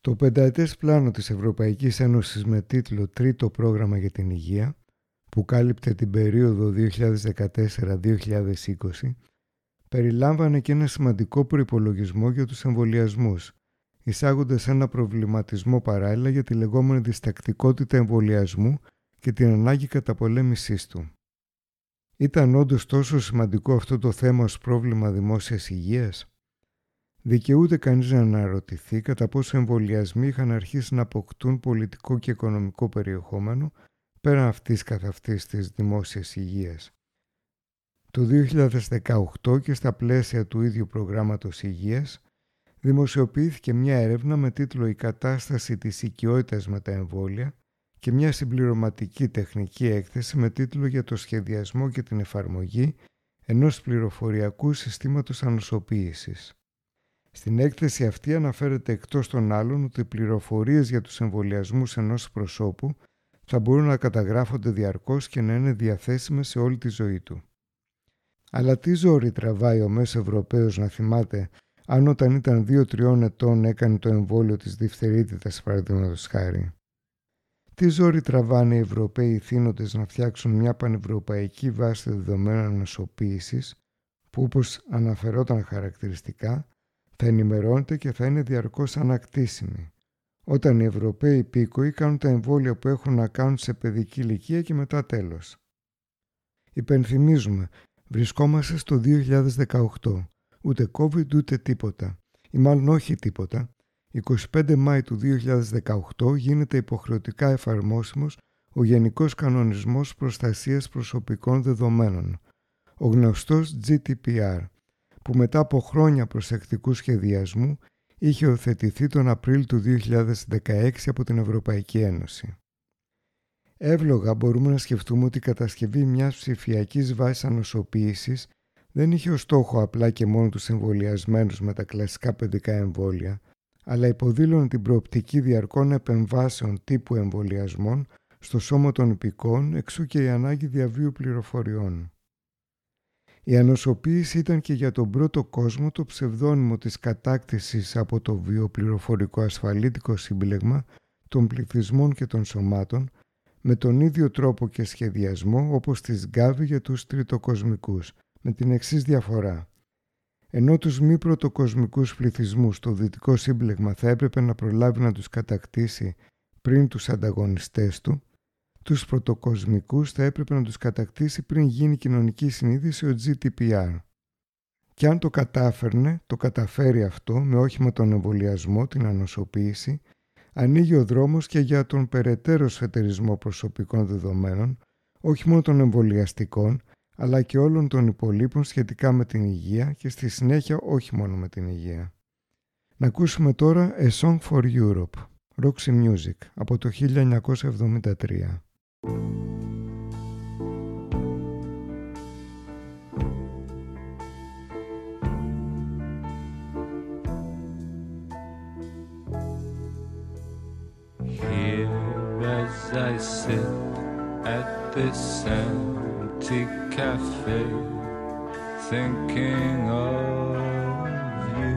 Το πενταετές πλάνο της Ευρωπαϊκής Ένωσης με τίτλο «Τρίτο πρόγραμμα για την υγεία», που κάλυπτε την περίοδο δύο χιλιάδες δεκατέσσερα δύο χιλιάδες είκοσι, περιλάμβανε και ένα σημαντικό προϋπολογισμό για τους εμβολιασμούς, εισάγοντας ένα προβληματισμό παράλληλα για τη λεγόμενη διστακτικότητα εμβολιασμού και την ανάγκη καταπολέμησής του. Ήταν όντως τόσο σημαντικό αυτό το θέμα ως πρόβλημα δημόσιας υγείας? Δικαιούται κανείς να αναρωτηθεί κατά πόσο εμβολιασμοί είχαν αρχίσει να αποκτούν πολιτικό και οικονομικό περιεχόμενο πέραν αυτής καθ' αυτής της δημόσιας υγείας. Το δύο χιλιάδες δεκαοκτώ και στα πλαίσια του ίδιου προγράμματος υγείας δημοσιοποιήθηκε μια έρευνα με τίτλο «Η κατάσταση της οικειότητας με τα εμβόλια» και μια συμπληρωματική τεχνική έκθεση με τίτλο «Για το σχεδιασμό και την εφαρμογή ενός πληροφοριακού συστήματος ανοσοποίησης». Στην έκθεση αυτή αναφέρεται εκτός των άλλων ότι οι πληροφορίες για τους εμβολιασμούς ενός προσώπου θα μπορούν να καταγράφονται διαρκώς και να είναι διαθέσιμες σε όλη τη ζωή του. Αλλά τι ζόρι τραβάει ο μέσος Ευρωπαίος να θυμάται αν όταν ήταν δύο με τρία ετών έκανε το εμβόλιο της διφθερίτιδας, παραδείγματος χάρη. Τι ζόρι τραβάνε οι Ευρωπαίοι θύνοντες να φτιάξουν μια πανευρωπαϊκή βάση δεδομένων ανοσοποίησης που, όπως αναφερόταν χαρακτηριστικά, θα ενημερώνεται και θα είναι διαρκώς ανακτήσιμη, όταν οι Ευρωπαίοι υπήκοοι κάνουν τα εμβόλια που έχουν να κάνουν σε παιδική ηλικία και μετά τέλος. Υπενθυμίζουμε, βρισκόμαστε στο δύο χιλιάδες δεκαοκτώ, ούτε COVID ούτε τίποτα, ή μάλλον όχι τίποτα. εικοστή πέμπτη Μάη του δύο χιλιάδες δεκαοκτώ γίνεται υποχρεωτικά εφαρμόσιμος ο Γενικός Κανονισμός Προστασίας Προσωπικών Δεδομένων, ο γνωστός τζι ντι πι αρ, που μετά από χρόνια προσεκτικού σχεδιασμού είχε οθετηθεί τον Απρίλιο του δύο χιλιάδες δεκαέξι από την Ευρωπαϊκή Ένωση. Εύλογα μπορούμε να σκεφτούμε ότι η κατασκευή μιας ψηφιακής βάσης ανοσοποίησης δεν είχε ως στόχο απλά και μόνο τους εμβολιασμένους με τα κλασικά παιδικά εμβόλια, αλλά υποδήλωνε την προοπτική διαρκών επεμβάσεων τύπου εμβολιασμών στο σώμα των υπηκών, εξού και η ανάγκη διαβίου πληροφοριών. Η ανοσοποίηση ήταν και για τον πρώτο κόσμο το ψευδώνυμο της κατάκτησης από το βιοπληροφορικό ασφαλίτικο σύμπλεγμα των πληθυσμών και των σωμάτων, με τον ίδιο τρόπο και σχεδιασμό όπως της γκάβη για τους τριτοκοσμικούς, με την εξής διαφορά. Ενώ τους μη πρωτοκοσμικούς πληθυσμούς το δυτικό σύμπλεγμα θα έπρεπε να προλάβει να τους κατακτήσει πριν τους ανταγωνιστές του, τους πρωτοκοσμικούς θα έπρεπε να τους κατακτήσει πριν γίνει κοινωνική συνείδηση ο τζι ντι πι αρ. Και αν το κατάφερνε, το καταφέρει αυτό με όχημα τον εμβολιασμό, την ανοσοποίηση, ανοίγει ο δρόμος και για τον περαιτέρω σφετερισμό προσωπικών δεδομένων, όχι μόνο των εμβολιαστικών, αλλά και όλων των υπολείπων σχετικά με την υγεία και στη συνέχεια όχι μόνο με την υγεία. Να ακούσουμε τώρα A Song for Europe, Roxy Music, από το χίλια εννιακόσια εβδομήντα τρία. Here as I sit at this empty cafe, thinking of you.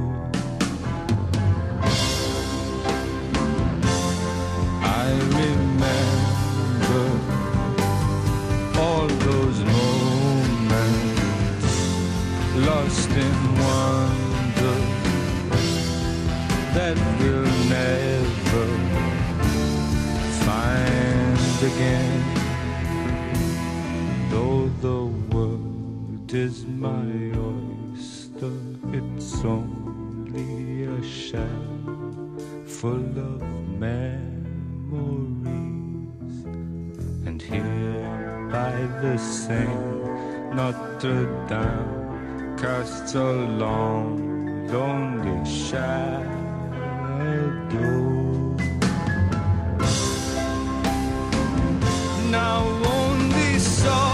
I remember all those moments lost in wonder that will never find again. Though the world is my oyster, it's only a shell full of memories. And here by the Seine, Notre Dame casts a long, lonely shadow. Now only saw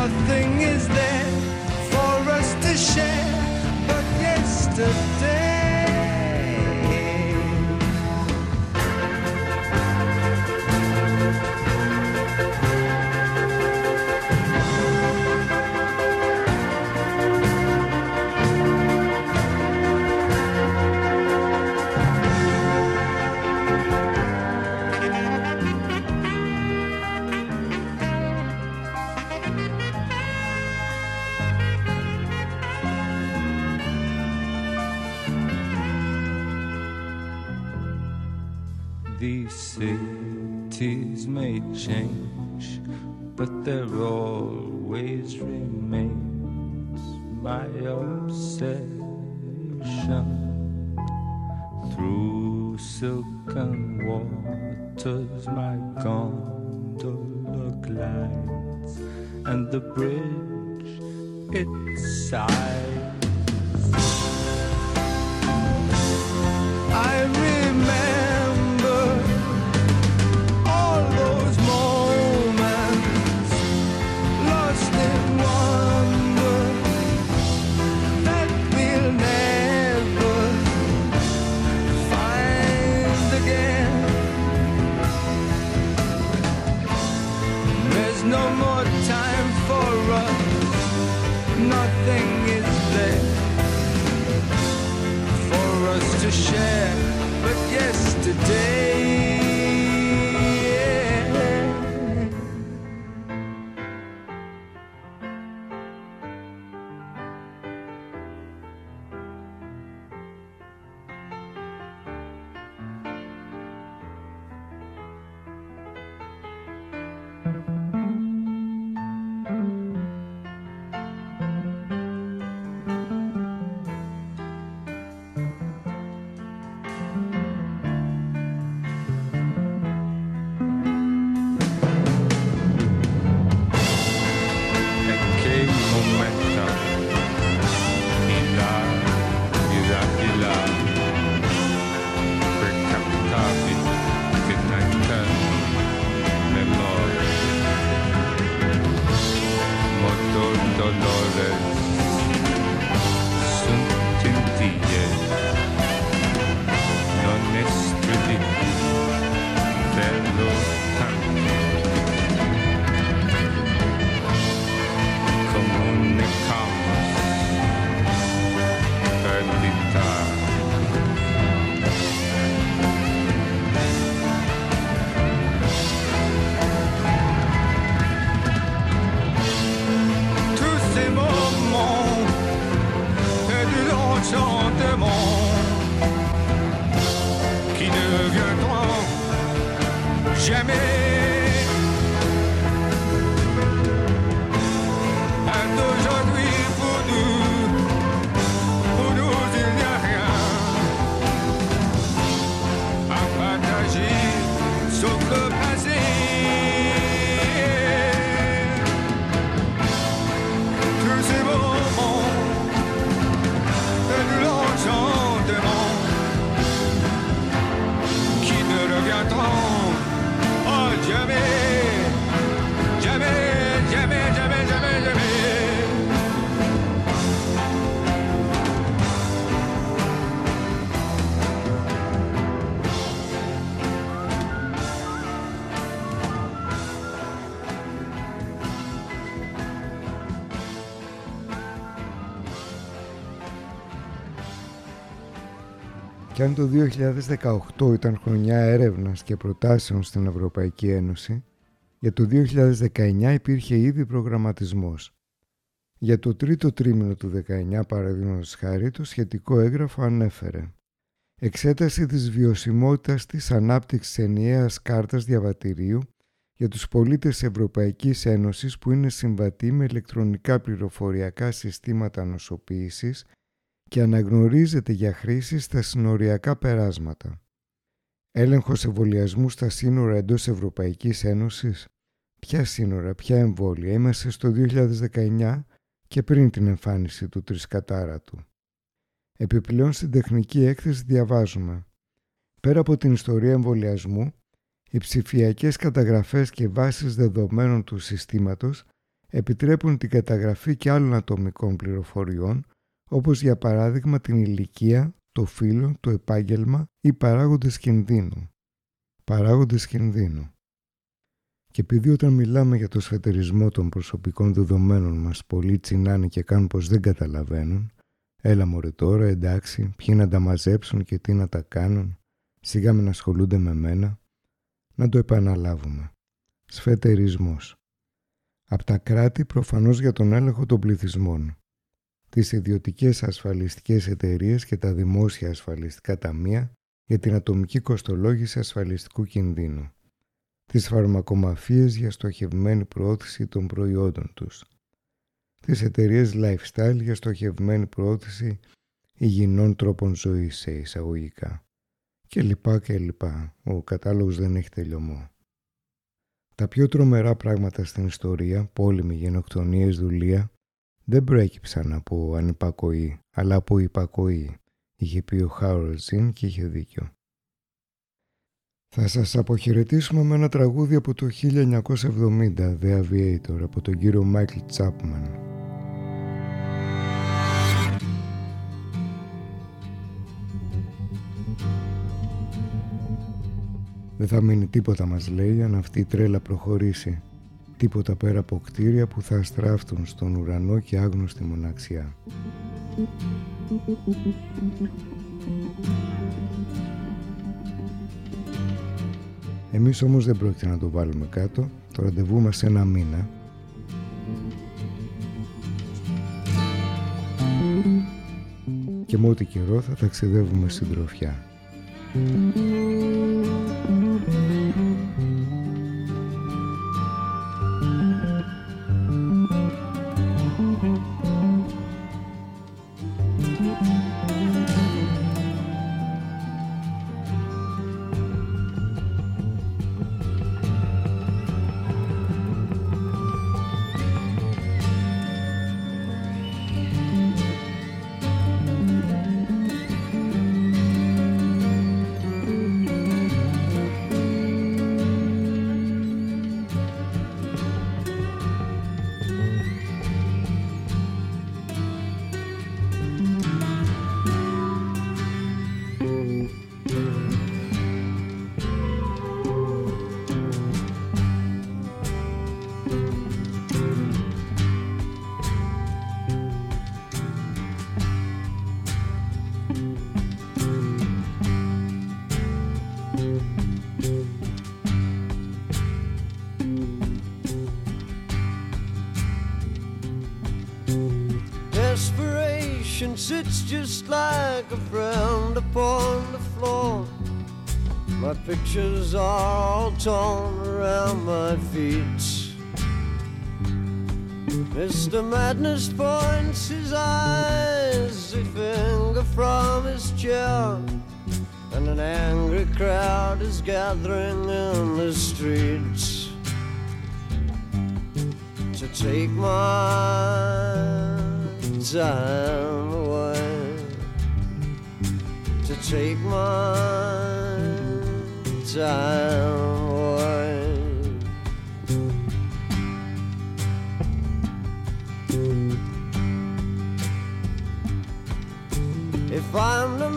nothing is there for us to share, but yesterday. These cities may change, but there always remains my obsession. Through silken waters my gondola glides, and the bridge it sighs. I remember share, but yesterday, και αν το δύο χιλιάδες δεκαοκτώ ήταν χρονιά έρευνας και προτάσεων στην Ευρωπαϊκή Ένωση, για το δύο χιλιάδες δεκαεννιά υπήρχε ήδη προγραμματισμός. Για το τρίτο τρίμηνο του δεκαεννιά, παραδείγματος χάρη, το σχετικό έγγραφο ανέφερε «Εξέταση της βιωσιμότητας της ανάπτυξης ενιαίας κάρτας διαβατηρίου για τους πολίτες Ευρωπαϊκής Ένωσης που είναι συμβατοί με ηλεκτρονικά πληροφοριακά συστήματα νοσοποίησης και αναγνωρίζεται για χρήση στα συνοριακά περάσματα. Έλεγχος εμβολιασμού στα σύνορα εντός Ευρωπαϊκής Ένωσης. Ποια σύνορα, ποια εμβόλια, είμαστε στο δύο χιλιάδες δεκαεννιά και πριν την εμφάνιση του τρισκατάρατου». Επιπλέον στην τεχνική έκθεση διαβάζουμε «Πέρα από την ιστορία εμβολιασμού, οι ψηφιακές καταγραφές και βάσεις δεδομένων του συστήματος επιτρέπουν την καταγραφή και άλλων ατομικών πληροφοριών, όπως για παράδειγμα την ηλικία, το φύλο, το επάγγελμα ή παράγοντες κινδύνου. Παράγοντες κινδύνου. Και επειδή όταν μιλάμε για το σφετερισμό των προσωπικών δεδομένων μας πολλοί τσινάνε και κάνουν πως δεν καταλαβαίνουν, έλα μωρέ τώρα, εντάξει, ποιοι να τα μαζέψουν και τι να τα κάνουν, σιγά μην ασχολούνται με μένα, να το επαναλάβουμε. Σφετερισμός. Από τα κράτη προφανώς για τον έλεγχο των πληθυσμών, τις ιδιωτικές ασφαλιστικές εταιρείες και τα δημόσια ασφαλιστικά ταμεία για την ατομική κοστολόγηση ασφαλιστικού κινδύνου, τις φαρμακομαφίες για στοχευμένη προώθηση των προϊόντων τους, τις εταιρείες lifestyle για στοχευμένη προώθηση υγιεινών τρόπων ζωής σε εισαγωγικά και λοιπά και λοιπά. Ο κατάλογος δεν έχει τελειωμό. Τα πιο τρομερά πράγματα στην ιστορία, πόλεμοι, γενοκτονίες, δουλεία, δεν προέκυψαν από ανυπακοή, αλλά από υπακοή, είχε πει ο Χάουρελτ Ζιν και είχε δίκιο. Θα σας αποχαιρετήσουμε με ένα τραγούδι από το χίλια εννιακόσια εβδομήντα, The Aviator, από τον κύριο Μάικλ Τσάπμαν. Δεν θα μείνει τίποτα, μας λέει, αν αυτή η τρέλα προχωρήσει. Τίποτα πέρα από κτίρια που θα στράφτουν στον ουρανό και άγνωστη μοναξιά. Εμείς όμως δεν πρόκειται να το βάλουμε κάτω. Το ραντεβού μας σε ένα μήνα. Και με ό,τι καιρό θα ταξιδεύουμε στην τροφιά. It's just like a friend upon the floor. My pictures are all torn around my feet. Mister Madness points his eyes, a finger from his chair, and an angry crowd is gathering in the streets to take my time. Take my time away. If I'm the man they say I am,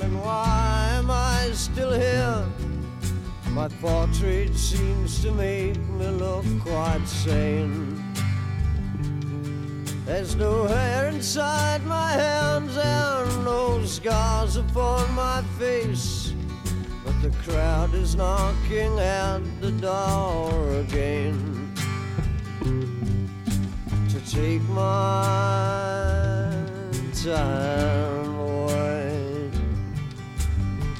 then why am I still here? My portrait seems to make me look quite sane. There's no hair inside my hands and no scars upon my face, but the crowd is knocking at the door again to take my time away,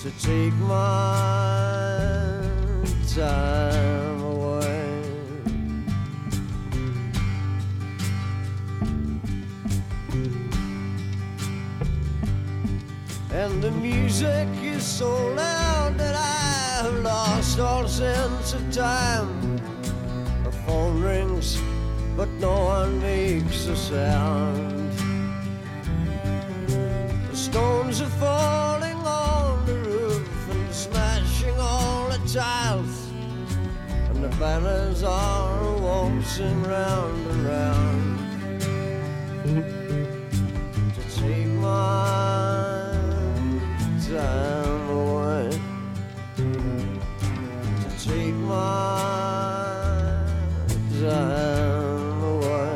to take my time. And the music is so loud that I have lost all sense of time. The phone rings, but no one makes a sound. The stones are falling on the roof and smashing all the tiles, and the banners are waltzing round and round to take my time away, to take my time away.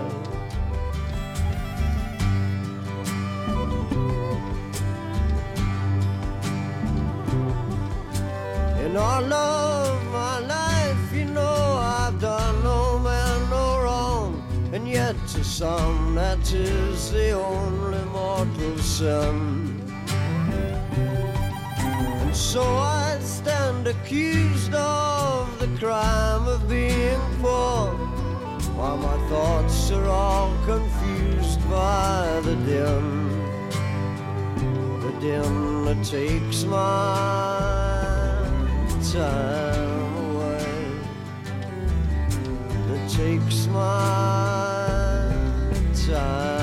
In all of my life, you know, I've done no man no wrong, and yet to some that is the only mortal sin. So I stand accused of the crime of being poor, while my thoughts are all confused by the dim, the dim that takes my time away, that takes my time.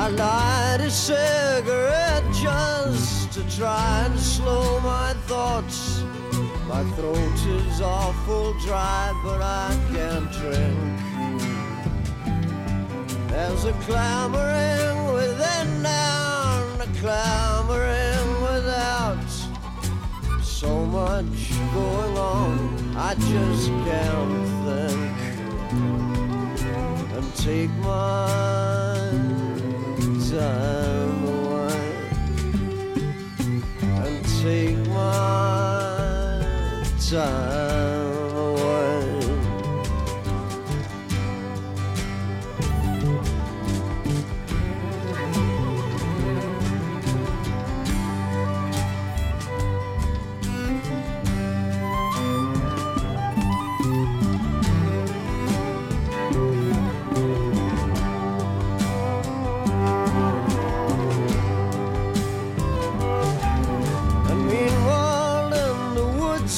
I light a cigarette just to try and slow my thoughts. My throat is awful dry, but I can't drink. There's a clamoring within and a clamoring without. So much going on, I just can't think and take my time away and take my time away.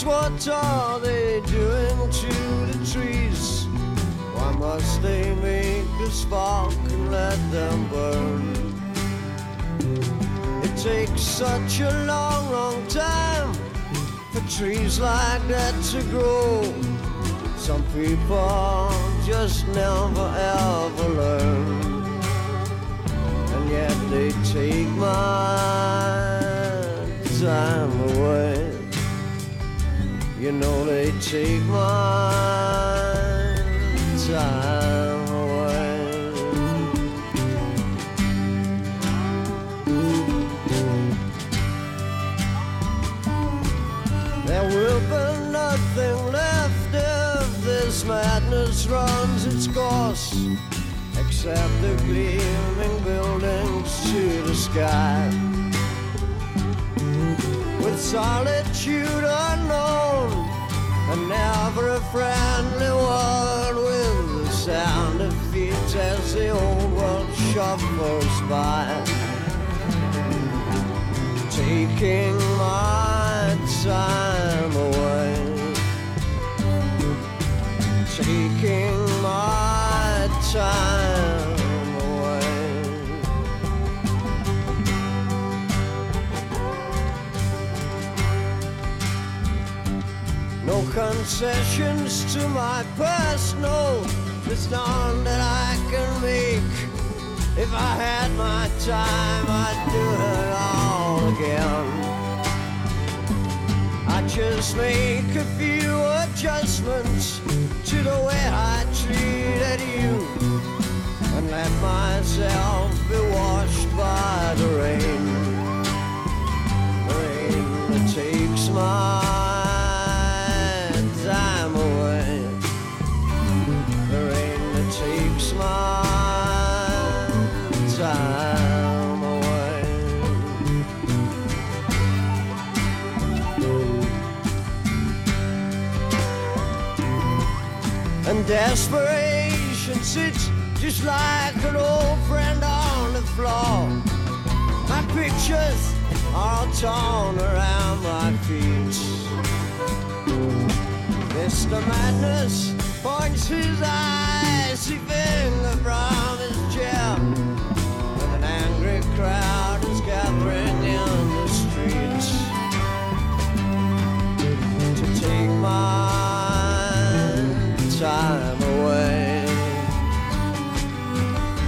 What are they doing to the trees? Why must they make a spark and let them burn? It takes such a long, long time for trees like that to grow. Some people just never ever learn, and yet they take my time away. You know they take my time away. There will be nothing left if this madness runs its course, except the gleaming buildings to the sky. With solitude unknown and never a friendly word, with the sound of feet as the old world shuffles by, taking my time away, taking my time. No concessions to my past, no, there's none that I can make. If I had my time, I'd do it all again. I just make a few adjustments to the way I treated you, and let myself be washed by the rain. The rain that takes my time away, the rain that takes my time away. And desperation sits just like an old friend on the floor. My pictures are all torn around my feet. Mister Madness points his icy finger from his chair, and an angry crowd is gathering in the streets to take my time away,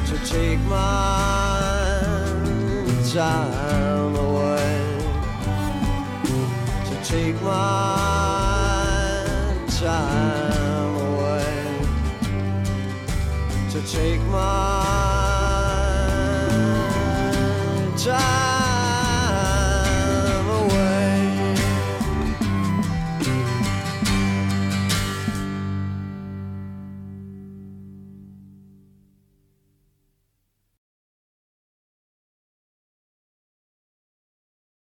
to take my time away, to take my time away, to take my